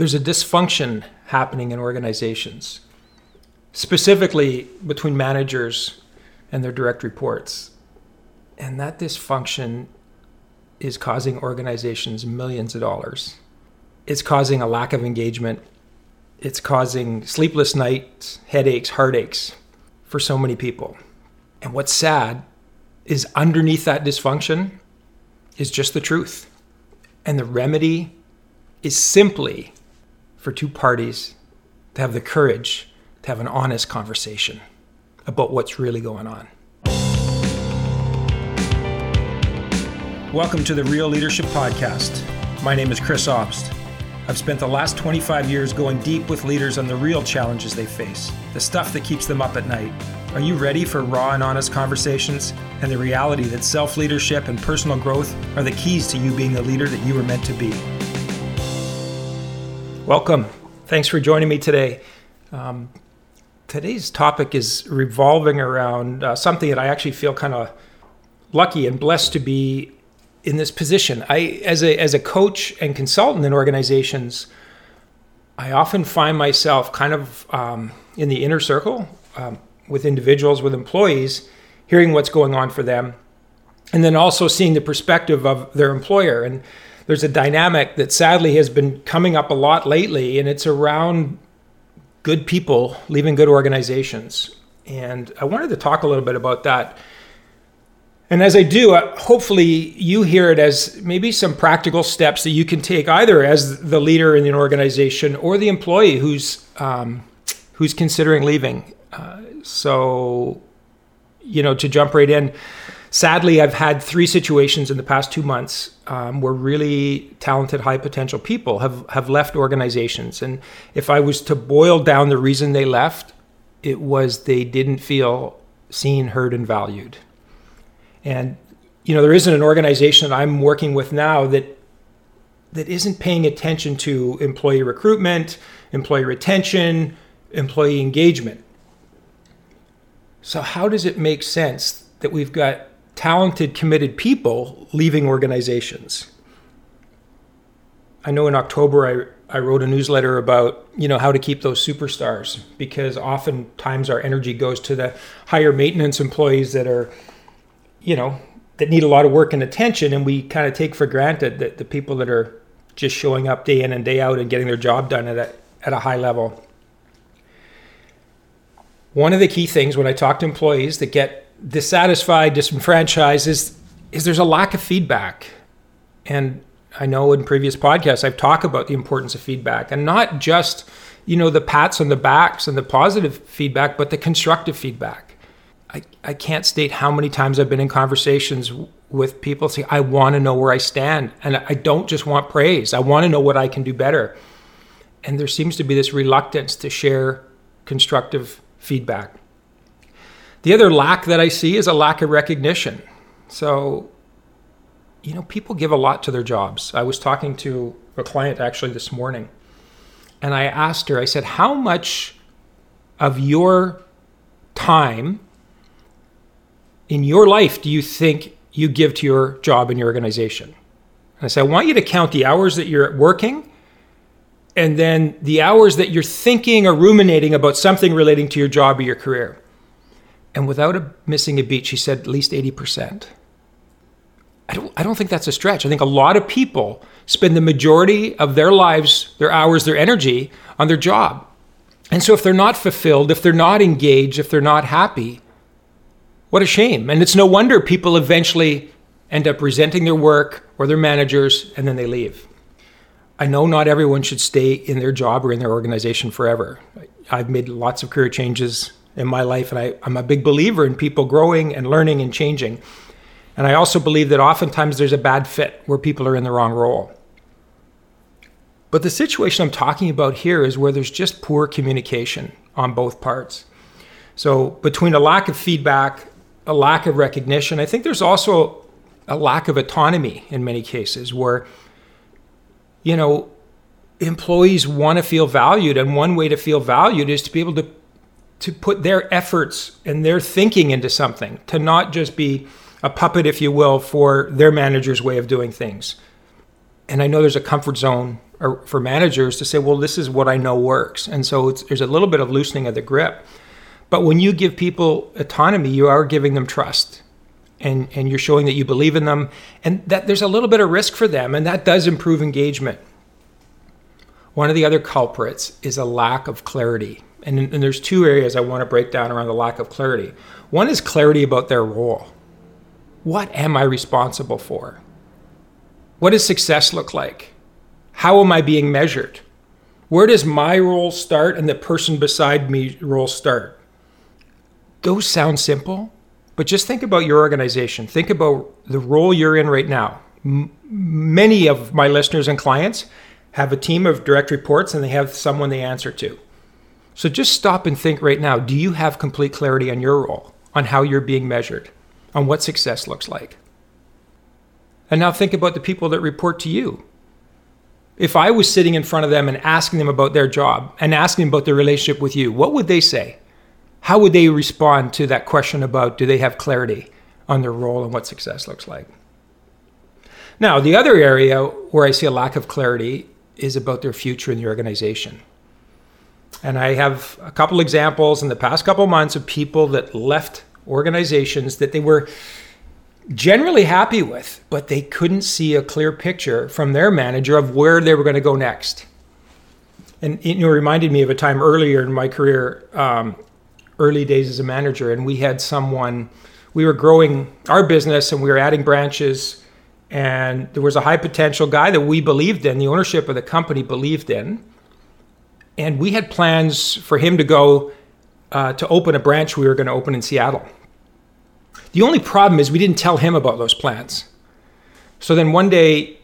there's a dysfunction happening in organizations, specifically between managers and their direct reports. And that dysfunction is causing organizations millions of dollars. It's causing a lack of engagement. It's causing sleepless nights, headaches, heartaches for so many people. And what's sad is underneath that dysfunction is just the truth. And the remedy is simply for two parties to have the courage to have an honest conversation about what's really going on. Welcome to the Real Leadership Podcast. My name is Chris Obst. I've spent the last 25 years going deep with leaders on the real challenges they face, the stuff that keeps them up at night. Are you ready for raw and honest conversations and the reality that self-leadership and personal growth are the keys to you being the leader that you were meant to be? Welcome. Thanks for joining me today. Today's topic is revolving around something that I actually feel kind of lucky and blessed to be in this position. As a coach and consultant in organizations, I often find myself kind of in the inner circle with individuals, with employees, hearing what's going on for them, and then also seeing the perspective of their employer. And there's a dynamic that sadly has been coming up a lot lately, and it's around good people leaving good organizations. And I wanted to talk a little bit about that. And as I do, hopefully you hear it as maybe some practical steps that you can take either as the leader in an organization or the employee who's considering leaving. So, to jump right in, sadly, I've had three situations in the past 2 months where really talented, high potential people have left organizations. And if I was to boil down the reason they left, it was they didn't feel seen, heard, and valued. And, there isn't an organization that I'm working with now that isn't paying attention to employee recruitment, employee retention, employee engagement. So how does it make sense that we've got talented, committed people leaving organizations? I know in October, I wrote a newsletter about, how to keep those superstars, because oftentimes our energy goes to the higher maintenance employees that are, that need a lot of work and attention. And we kind of take for granted that the people that are just showing up day in and day out and getting their job done at a high level. One of the key things when I talk to employees that get dissatisfied, disenfranchised is there's a lack of feedback. And I know in previous podcasts, I've talked about the importance of feedback, and not just, the pats on the backs and the positive feedback, but the constructive feedback. I can't state how many times I've been in conversations with people saying, I want to know where I stand. And I don't just want praise. I want to know what I can do better. And there seems to be this reluctance to share constructive feedback. The other lack that I see is a lack of recognition. So, people give a lot to their jobs. I was talking to a client actually this morning, and I asked her, I said, how much of your time in your life do you think you give to your job and your organization? And I said, I want you to count the hours that you're working, and then the hours that you're thinking or ruminating about something relating to your job or your career. And without missing a beat, she said at least 80%. I don't think that's a stretch. I think a lot of people spend the majority of their lives, their hours, their energy on their job. And so if they're not fulfilled, if they're not engaged, if they're not happy, what a shame. And it's no wonder people eventually end up resenting their work or their managers, and then they leave. I know not everyone should stay in their job or in their organization forever. I've made lots of career changes in my life, and I'm a big believer in people growing and learning and changing. And I also believe that oftentimes there's a bad fit where people are in the wrong role. But the situation I'm talking about here is where there's just poor communication on both parts. So between a lack of feedback, a lack of recognition, I think there's also a lack of autonomy in many cases where, employees want to feel valued. And one way to feel valued is to be able to put their efforts and their thinking into something, to not just be a puppet, if you will, for their manager's way of doing things. And I know there's a comfort zone or for managers to say, well, this is what I know works. And so there's a little bit of loosening of the grip. But when you give people autonomy, you are giving them trust. And you're showing that you believe in them, and that there's a little bit of risk for them, and that does improve engagement. One of the other culprits is a lack of clarity. And there's two areas I want to break down around the lack of clarity. One is clarity about their role. What am I responsible for? What does success look like? How am I being measured? Where does my role start and the person beside me role start? Those sound simple, but just think about your organization. Think about the role you're in right now. Many of my listeners and clients have a team of direct reports and they have someone they answer to. So just stop and think right now, do you have complete clarity on your role, on how you're being measured, on what success looks like? And now think about the people that report to you. If I was sitting in front of them and asking them about their job and asking them about their relationship with you, what would they say? How would they respond to that question about do they have clarity on their role and what success looks like? Now, the other area where I see a lack of clarity is about their future in the organization. And I have a couple examples in the past couple months of people that left organizations that they were generally happy with, but they couldn't see a clear picture from their manager of where they were going to go next. And it reminded me of a time earlier in my career, early days as a manager, and we had someone, we were growing our business and we were adding branches, and there was a high potential guy that we believed in, the ownership of the company believed in. And we had plans for him to go to open a branch we were going to open in Seattle. The only problem is we didn't tell him about those plans. So then one day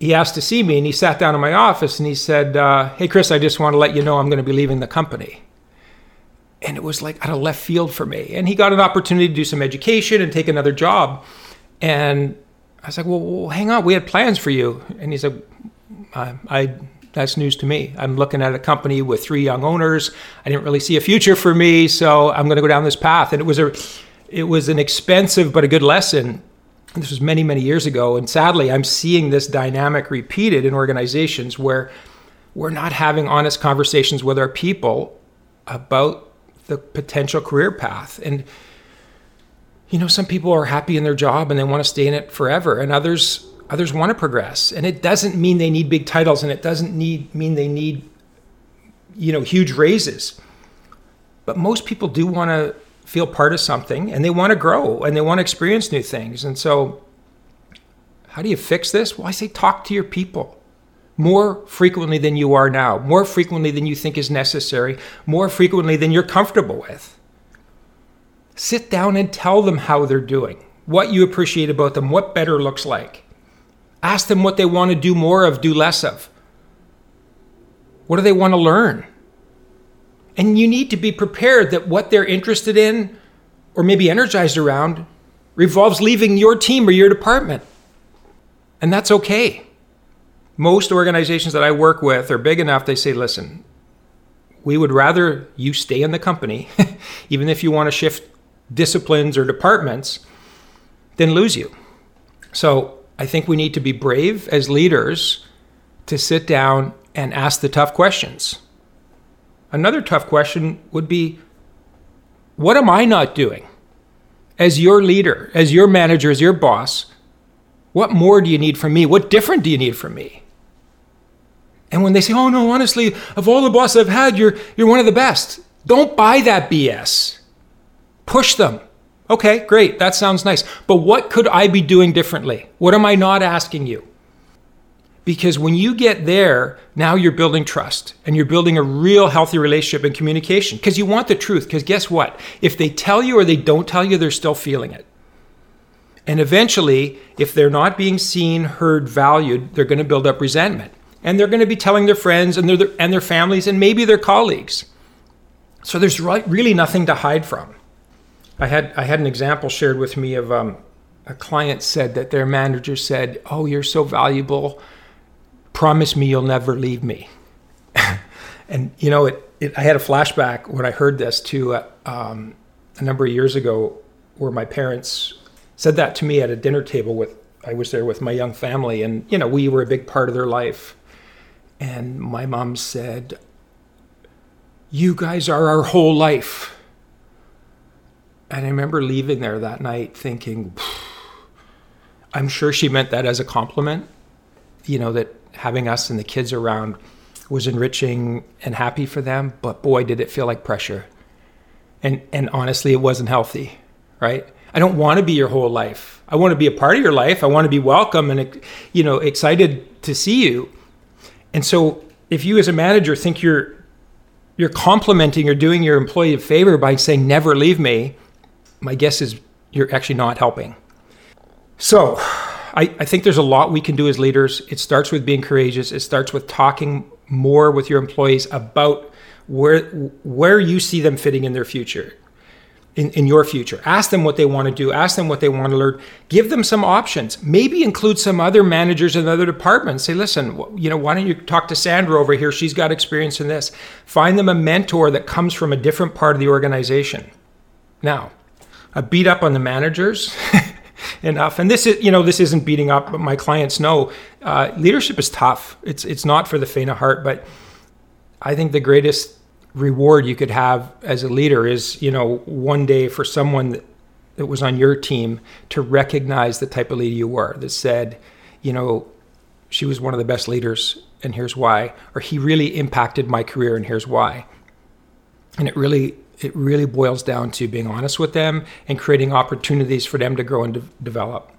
he asked to see me, and he sat down in my office and he said, hey, Chris, I just want to let you know I'm going to be leaving the company. And it was like out of left field for me. And he got an opportunity to do some education and take another job. And I was like, well, hang on, we had plans for you. And he's like, that's news to me. I'm looking at a company with 3 young owners. I didn't really see a future for me, so I'm going to go down this path. And it was an expensive but a good lesson. This was many, many years ago. And sadly, I'm seeing this dynamic repeated in organizations where we're not having honest conversations with our people about the potential career path. And some people are happy in their job and they want to stay in it forever, and others want to progress. And it doesn't mean they need big titles, and it doesn't mean they need, huge raises. But most people do want to feel part of something, and they want to grow, and they want to experience new things. And so how do you fix this? Well, I say talk to your people more frequently than you are now, more frequently than you think is necessary, more frequently than you're comfortable with. Sit down and tell them how they're doing, what you appreciate about them, what better looks like. Ask them what they want to do more of, do less of. What do they want to learn? And you need to be prepared that what they're interested in, or maybe energized around, revolves leaving your team or your department. And that's okay. Most organizations that I work with are big enough, they say, listen, we would rather you stay in the company, even if you want to shift disciplines or departments, than lose you. So I think we need to be brave as leaders to sit down and ask the tough questions. Another tough question would be, what am I not doing? As your leader, as your manager, as your boss, what more do you need from me? What different do you need from me? And when they say, oh no, honestly, of all the bosses I've had, you're one of the best. Don't buy that BS. Push them. Okay, great, that sounds nice. But what could I be doing differently? What am I not asking you? Because when you get there, now you're building trust and you're building a real healthy relationship and communication, because you want the truth, because guess what? If they tell you or they don't tell you, they're still feeling it. And eventually, if they're not being seen, heard, valued, they're gonna build up resentment. And they're gonna be telling their friends and their families and maybe their colleagues. So there's really nothing to hide from. I had an example shared with me of a client said that their manager said, oh, you're so valuable. Promise me you'll never leave me. And, I had a flashback when I heard this to a number of years ago where my parents said that to me at a dinner table I was there with my young family. And, we were a big part of their life. And my mom said, "You guys are our whole life." And I remember leaving there that night thinking, I'm sure she meant that as a compliment, you know, that having us and the kids around was enriching and happy for them. But boy, did it feel like pressure. And honestly, it wasn't healthy, right? I don't want to be your whole life. I want to be a part of your life. I want to be welcome and, you know, excited to see you. And so if you as a manager think you're complimenting or doing your employee a favor by saying, "Never leave me," my guess is you're actually not helping. So I think there's a lot we can do as leaders. It starts with being courageous. It starts with talking more with your employees about where you see them fitting in their future, in your future. Ask them what they want to do. Ask them what they want to learn. Give them some options. Maybe include some other managers in other departments. Say, "Listen, you know, why don't you talk to Sandra over here? She's got experience in this." Find them a mentor that comes from a different part of the organization. Now, I beat up on the managers enough. And this is, you know, this isn't beating up, but my clients know leadership is tough. It's not for the faint of heart, but I think the greatest reward you could have as a leader is, you know, one day for someone that was on your team to recognize the type of leader you were, that said, you know, "She was one of the best leaders and here's why," or "He really impacted my career and here's why." And it really boils down to being honest with them and creating opportunities for them to grow and develop.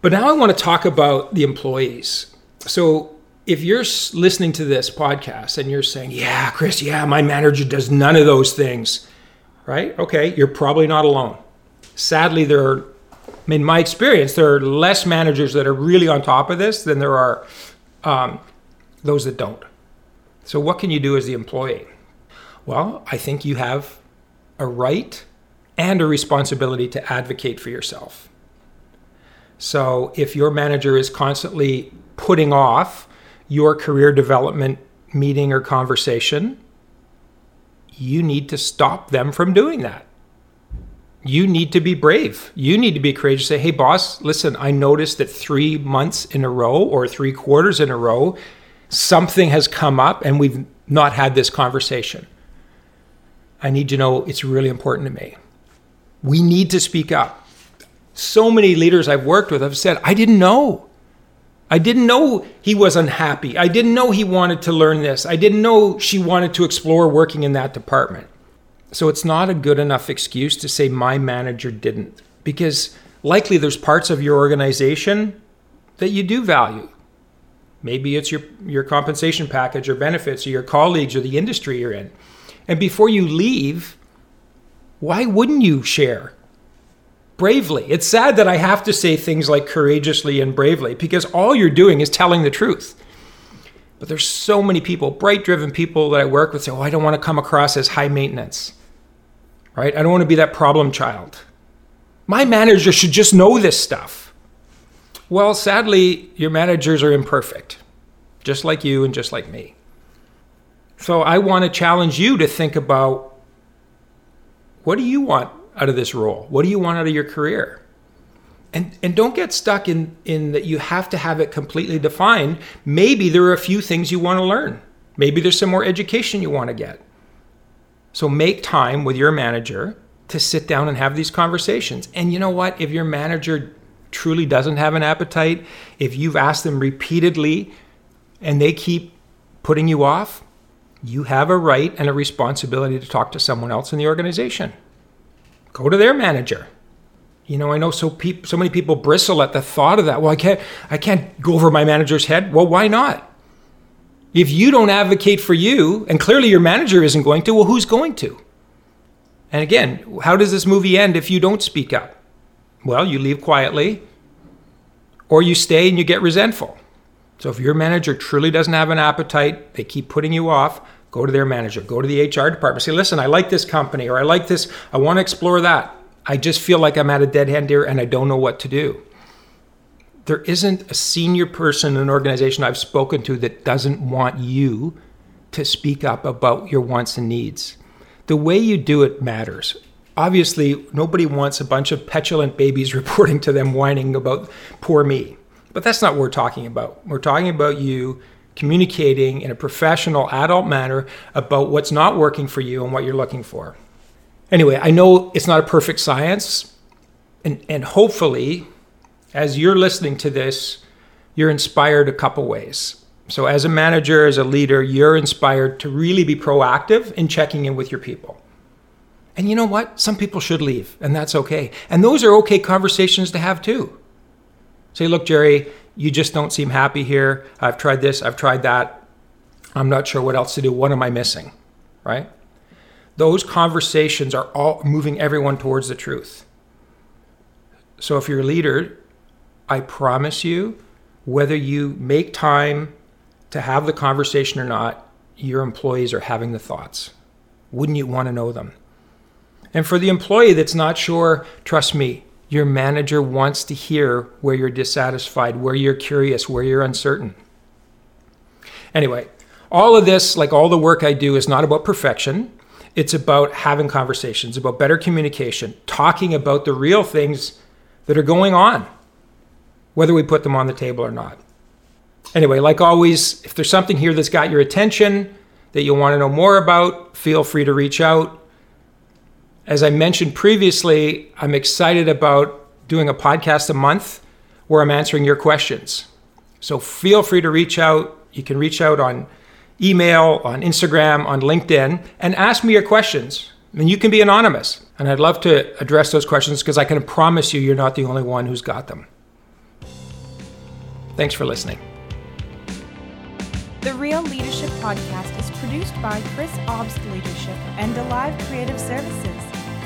But now I want to talk about the employees. So if you're listening to this podcast and you're saying, "Yeah, Chris, yeah, my manager does none of those things," right? Okay, you're probably not alone. Sadly, there are, in my experience, there are less managers that are really on top of this than there are those that don't. So what can you do as the employee? Well, I think you have a right and a responsibility to advocate for yourself. So if your manager is constantly putting off your career development meeting or conversation, you need to stop them from doing that. You need to be brave. You need to be courageous. Say, "Hey, boss, listen, I noticed that 3 months in a row or 3 quarters in a row, something has come up and we've not had this conversation. I need you to know it's really important to me." We need to speak up. So many leaders I've worked with have said, "I didn't know. I didn't know he was unhappy. I didn't know he wanted to learn this. I didn't know she wanted to explore working in that department." So it's not a good enough excuse to say my manager didn't, because likely there's parts of your organization that you do value. Maybe it's your compensation package or benefits or your colleagues or the industry you're in. And before you leave, why wouldn't you share bravely? It's sad that I have to say things like courageously and bravely, because all you're doing is telling the truth. But there's so many people, bright, driven people that I work with say, "Oh, I don't want to come across as high maintenance, right? I don't want to be that problem child. My manager should just know this stuff." Well, sadly, your managers are imperfect, just like you and just like me. So I want to challenge you to think about, what do you want out of this role? What do you want out of your career? And don't get stuck in that you have to have it completely defined. Maybe there are a few things you want to learn. Maybe there's some more education you want to get. So make time with your manager to sit down and have these conversations. And you know what? If your manager truly doesn't have an appetite, if you've asked them repeatedly and they keep putting you off, you have a right and a responsibility to talk to someone else in the organization. Go to their manager. You know, I know so many people bristle at the thought of that. Well, I can't go over my manager's head. Well, why not? If you don't advocate for you, and clearly your manager isn't going to, well, who's going to? And again, how does this movie end if you don't speak up? Well, you leave quietly, or you stay and you get resentful. So if your manager truly doesn't have an appetite, they keep putting you off, go to their manager, go to the HR department, say, "Listen, I like this company," or "I like this, I want to explore that. I just feel like I'm at a dead end here and I don't know what to do." There isn't a senior person in an organization I've spoken to that doesn't want you to speak up about your wants and needs. The way you do it matters. Obviously, nobody wants a bunch of petulant babies reporting to them whining about poor me. But that's not what we're talking about. We're talking about you communicating in a professional adult manner about what's not working for you and what you're looking for. Anyway, I know it's not a perfect science, and hopefully, as you're listening to this, you're inspired a couple ways. So as a manager, as a leader, you're inspired to really be proactive in checking in with your people. And you know what? Some people should leave, and that's okay. And those are okay conversations to have too. Say, look, Jerry, you just don't seem happy here. I've tried this, I've tried that. I'm not sure what else to do. What am I missing, right? Those conversations are all moving everyone towards the truth. So if you're a leader, I promise you, whether you make time to have the conversation or not, your employees are having the thoughts. Wouldn't you want to know them? And for the employee that's not sure, trust me, your manager wants to hear where you're dissatisfied, where you're curious, where you're uncertain. Anyway, all of this, like all the work I do, is not about perfection. It's about having conversations, about better communication, talking about the real things that are going on, whether we put them on the table or not. Anyway, like always, if there's something here that's got your attention that you want to know more about, feel free to reach out. As I mentioned previously, I'm excited about doing a podcast a month where I'm answering your questions. So feel free to reach out. You can reach out on email, on Instagram, on LinkedIn, and ask me your questions. And you can be anonymous. And I'd love to address those questions because I can promise you, you're not the only one who's got them. Thanks for listening. The Real Leadership Podcast is produced by Chris Obst Leadership and Alive Creative Services.